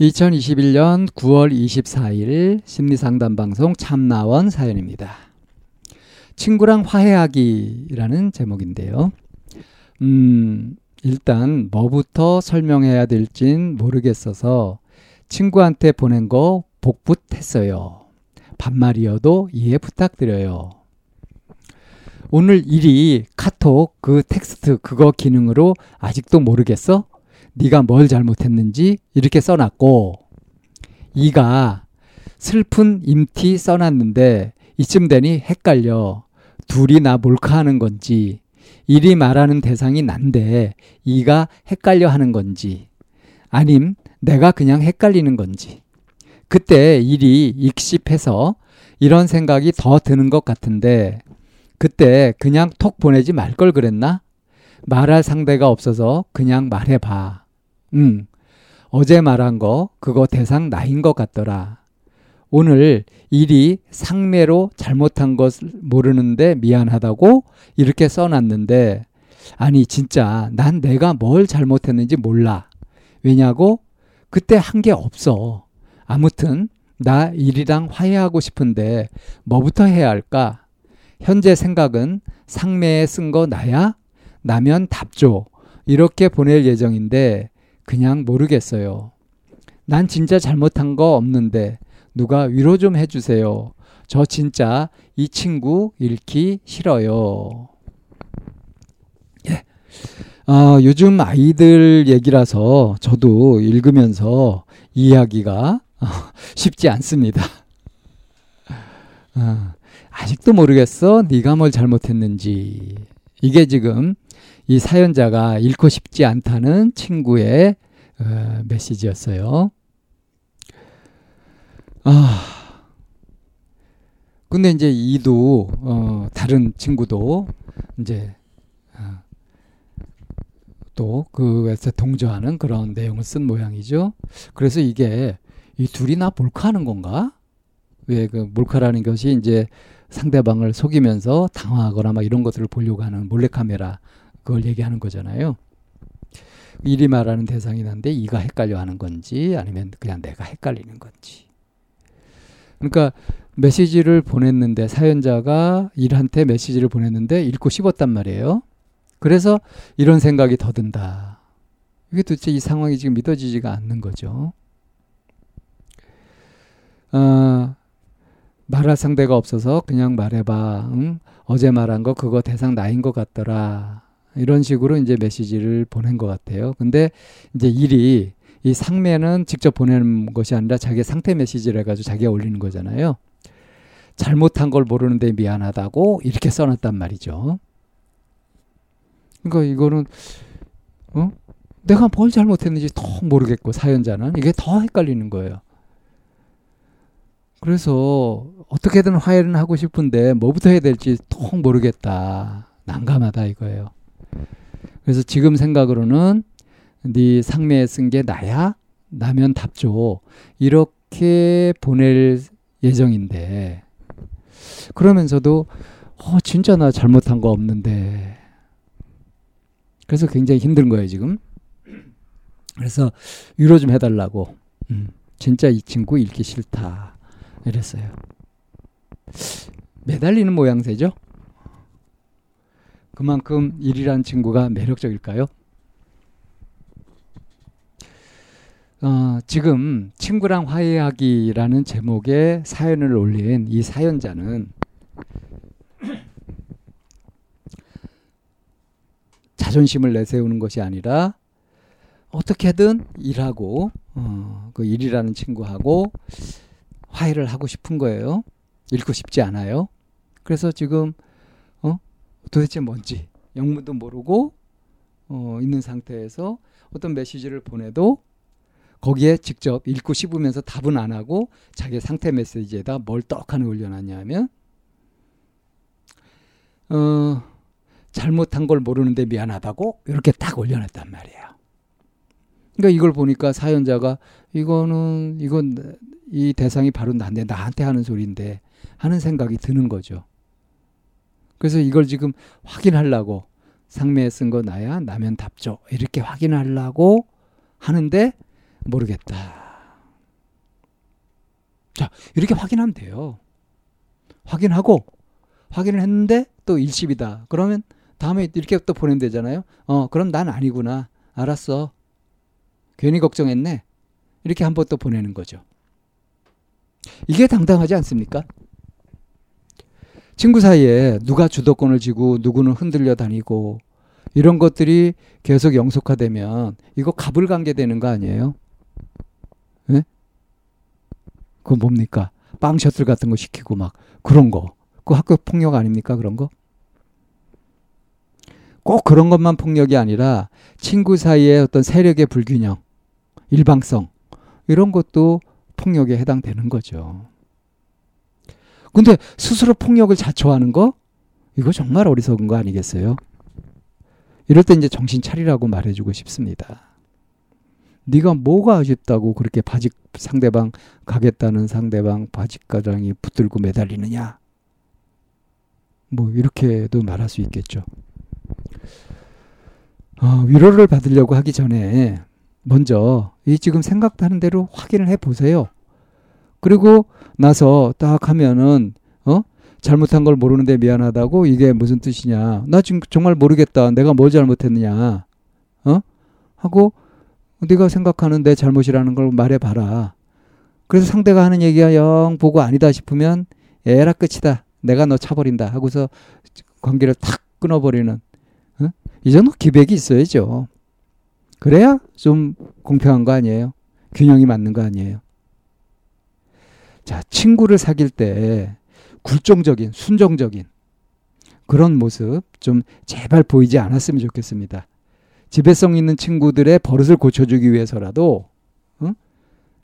2021년 9월 24일 심리상담방송 참나원 사연입니다. 친구랑 화해하기라는 제목인데요. 일단 뭐부터 설명해야 될진 모르겠어서 친구한테 보낸 거 복붙했어요. 반말이어도 이해 부탁드려요. 오늘 일이 카톡 그 텍스트 그거 기능으로 아직도 모르겠어? 네가 뭘 잘못했는지 이렇게 써놨고, 이가 슬픈 임티 써놨는데 이쯤 되니 헷갈려. 둘이 나 몰카하는 건지, 일이 말하는 대상이 난데 이가 헷갈려 하는 건지, 아님 내가 그냥 헷갈리는 건지. 그때 일이 익십해서 이런 생각이 더 드는 것 같은데, 그때 그냥 톡 보내지 말 걸 그랬나? 말할 상대가 없어서 그냥 말해봐. 응, 어제 말한 거 그거 대상 나인 것 같더라. 오늘 일이 상매로 잘못한 것을 모르는데 미안하다고 이렇게 써놨는데, 아니 진짜 난 내가 뭘 잘못했는지 몰라. 왜냐고? 그때 한 게 없어. 아무튼 나 일이랑 화해하고 싶은데 뭐부터 해야 할까? 현재 생각은 상매에 쓴 거 나야? 나면 답 줘. 이렇게 보낼 예정인데 그냥 모르겠어요. 난 진짜 잘못한 거 없는데 누가 위로 좀 해주세요. 저 진짜 이 친구 잃기 싫어요. 예. 요즘 아이들 얘기라서 저도 읽으면서 이해하기가 쉽지 않습니다. 아직도 모르겠어. 네가 뭘 잘못했는지. 이게 지금 이 사연자가 읽고 싶지 않다는 친구의 메시지였어요. 근데 이제 이도 다른 친구도 이제 또 그에서 동조하는 그런 내용을 쓴 모양이죠. 그래서 이게 이 둘이 나 몰카하는 건가? 왜 그 몰카라는 것이 이제 상대방을 속이면서 당황하거나 막 이런 것들을 보려고 하는 몰래카메라, 그걸 얘기하는 거잖아요. 일이 말하는 대상이 난데 이가 헷갈려 하는 건지, 아니면 그냥 내가 헷갈리는 건지. 그러니까 메시지를 보냈는데, 사연자가 일한테 메시지를 보냈는데 읽고 씹었단 말이에요. 그래서 이런 생각이 더 든다. 이게 도대체 이 상황이 지금 믿어지지가 않는 거죠. 말할 상대가 없어서 그냥 말해봐. 응? 어제 말한 거 그거 대상 나인 것 같더라. 이런 식으로 이제 메시지를 보낸 것 같아요. 근데 이제 일이 이 상매는 직접 보내는 것이 아니라 자기 상태 메시지를 해가지고 자기가 올리는 거잖아요. 잘못한 걸 모르는데 미안하다고 이렇게 써놨단 말이죠. 그러니까 이거는 내가 뭘 잘못했는지 더 모르겠고, 사연자는 이게 더 헷갈리는 거예요. 그래서 어떻게든 화해는 하고 싶은데 뭐부터 해야 될지 통 모르겠다. 난감하다 이거예요. 그래서 지금 생각으로는 네 상매에 쓴 게 나야? 나면 답 줘. 이렇게 보낼 예정인데, 그러면서도 진짜 나 잘못한 거 없는데. 그래서 굉장히 힘든 거예요 지금. 그래서 위로 좀 해달라고. 진짜 이 친구 읽기 싫다. 이랬어요. 매달리는 모양새죠? 그만큼 일이란 친구가 매력적일까요? 지금 친구랑 화해하기라는 제목의 사연을 올린 이 사연자는 자존심을 내세우는 것이 아니라 어떻게든 일하고 그 일이라는 친구하고 화해를 하고 싶은 거예요. 읽고 싶지 않아요. 그래서 지금 도대체 뭔지 영문도 모르고 있는 상태에서 어떤 메시지를 보내도 거기에 직접 읽고 씹으면서 답은 안 하고 자기 상태 메시지에다 뭘 떡하니 올려놨냐면 잘못한 걸 모르는데 미안하다고 이렇게 딱 올려놨단 말이에요. 그러니까 이걸 보니까 사연자가 이건 이 대상이 바로 나한테 하는 소리인데 하는 생각이 드는 거죠. 그래서 이걸 지금 확인하려고 상매에 쓴 거 나야 나면 답죠. 이렇게 확인하려고 하는데 모르겠다. 자, 이렇게 확인하면 돼요. 확인하고 확인을 했는데 또 일십이다. 그러면 다음에 이렇게 또 보내면 되잖아요. 그럼 난 아니구나. 알았어. 괜히 걱정했네. 이렇게 한번 또 보내는 거죠. 이게 당당하지 않습니까? 친구 사이에 누가 주도권을 쥐고 누구는 흔들려 다니고 이런 것들이 계속 영속화되면 이거 가불관계 되는 거 아니에요? 예? 그건 뭡니까? 빵 셔틀 같은 거 시키고 막 그런 거. 그거 학교 폭력 아닙니까? 그런 거? 꼭 그런 것만 폭력이 아니라 친구 사이의 어떤 세력의 불균형, 일방성 이런 것도 폭력에 해당되는 거죠. 근데 스스로 폭력을 자초하는 거? 이거 정말 어리석은 거 아니겠어요? 이럴 때 이제 정신 차리라고 말해주고 싶습니다. 네가 뭐가 아쉽다고 그렇게 바지 상대방 가겠다는 상대방 바지가랑이 붙들고 매달리느냐? 뭐 이렇게도 말할 수 있겠죠. 위로를 받으려고 하기 전에 먼저 이 지금 생각하는 대로 확인을 해보세요. 그리고 나서 딱 하면은 잘못한 걸 모르는데 미안하다고 이게 무슨 뜻이냐? 나 지금 정말 모르겠다. 내가 뭘 잘못했느냐? 하고 네가 생각하는 내 잘못이라는 걸 말해봐라. 그래서 상대가 하는 얘기가 영 보고 아니다 싶으면 에라 끝이다. 내가 너 차버린다. 하고서 관계를 탁 끊어버리는 이 정도 기백이 있어야죠. 그래야 좀 공평한 거 아니에요? 균형이 맞는 거 아니에요? 자, 친구를 사귈 때 굴종적인, 순종적인 그런 모습 좀 제발 보이지 않았으면 좋겠습니다. 지배성 있는 친구들의 버릇을 고쳐주기 위해서라도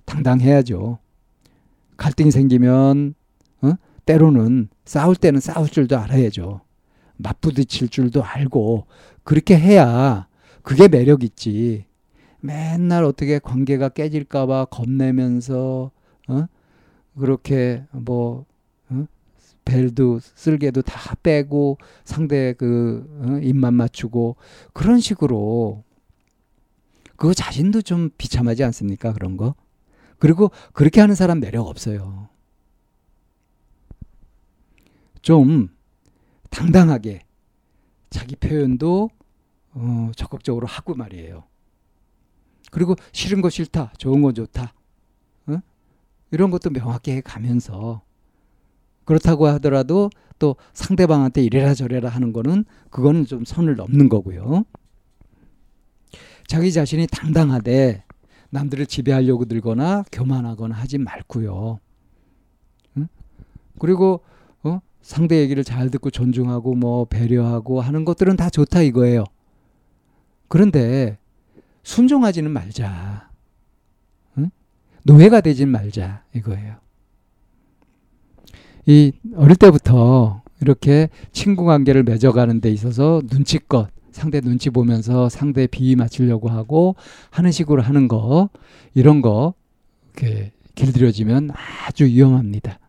당당해야죠. 갈등이 생기면 때로는 싸울 때는 싸울 줄도 알아야죠. 맞부딪힐 줄도 알고 그렇게 해야 그게 매력 있지. 맨날 어떻게 관계가 깨질까 봐 겁내면서 그렇게 벨도 쓸개도 다 빼고 상대 입만 맞추고 그런 식으로 그거 자신도 좀 비참하지 않습니까? 그런 거. 그리고 그렇게 하는 사람 매력 없어요. 좀 당당하게 자기 표현도 적극적으로 하고 말이에요. 그리고 싫은 거 싫다, 좋은 거 좋다. 이런 것도 명확히 해가면서 그렇다고 하더라도 또 상대방한테 이래라 저래라 하는 거는 그거는 좀 선을 넘는 거고요. 자기 자신이 당당하되 남들을 지배하려고 들거나 교만하거나 하지 말고요. 그리고 상대 얘기를 잘 듣고 존중하고 배려하고 하는 것들은 다 좋다 이거예요. 그런데 순종하지는 말자. 노예가 되진 말자 이거예요. 이 어릴 때부터 이렇게 친구 관계를 맺어가는 데 있어서 눈치껏 상대 눈치 보면서 상대 비위 맞추려고 하고 하는 식으로 하는 거 이런 거 이렇게 길들여지면 아주 위험합니다.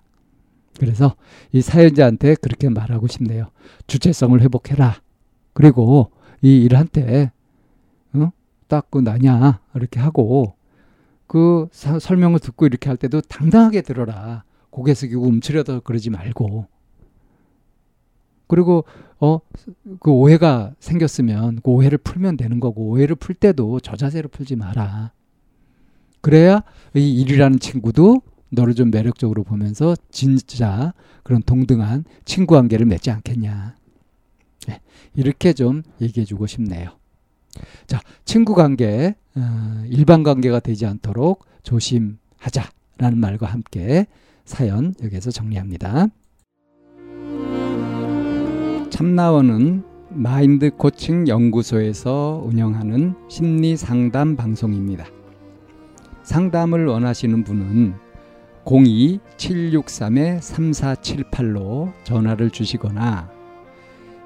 그래서 이 사연자한테 그렇게 말하고 싶네요. 주체성을 회복해라. 그리고 이 일할 때 닦고 나냐 이렇게 하고 그 설명을 듣고 이렇게 할 때도 당당하게 들어라. 고개 숙이고 움츠려서 그러지 말고. 그리고 그 오해가 생겼으면 그 오해를 풀면 되는 거고 오해를 풀 때도 저 자세로 풀지 마라. 그래야 이 일이라는 친구도 너를 좀 매력적으로 보면서 진짜 그런 동등한 친구 관계를 맺지 않겠냐. 네, 이렇게 좀 얘기해 주고 싶네요. 자, 친구 관계, 일반 관계가 되지 않도록 조심하자라는 말과 함께 사연 여기에서 정리합니다. 참나원은 마인드 코칭 연구소에서 운영하는 심리 상담 방송입니다. 상담을 원하시는 분은 02-763-3478로 전화를 주시거나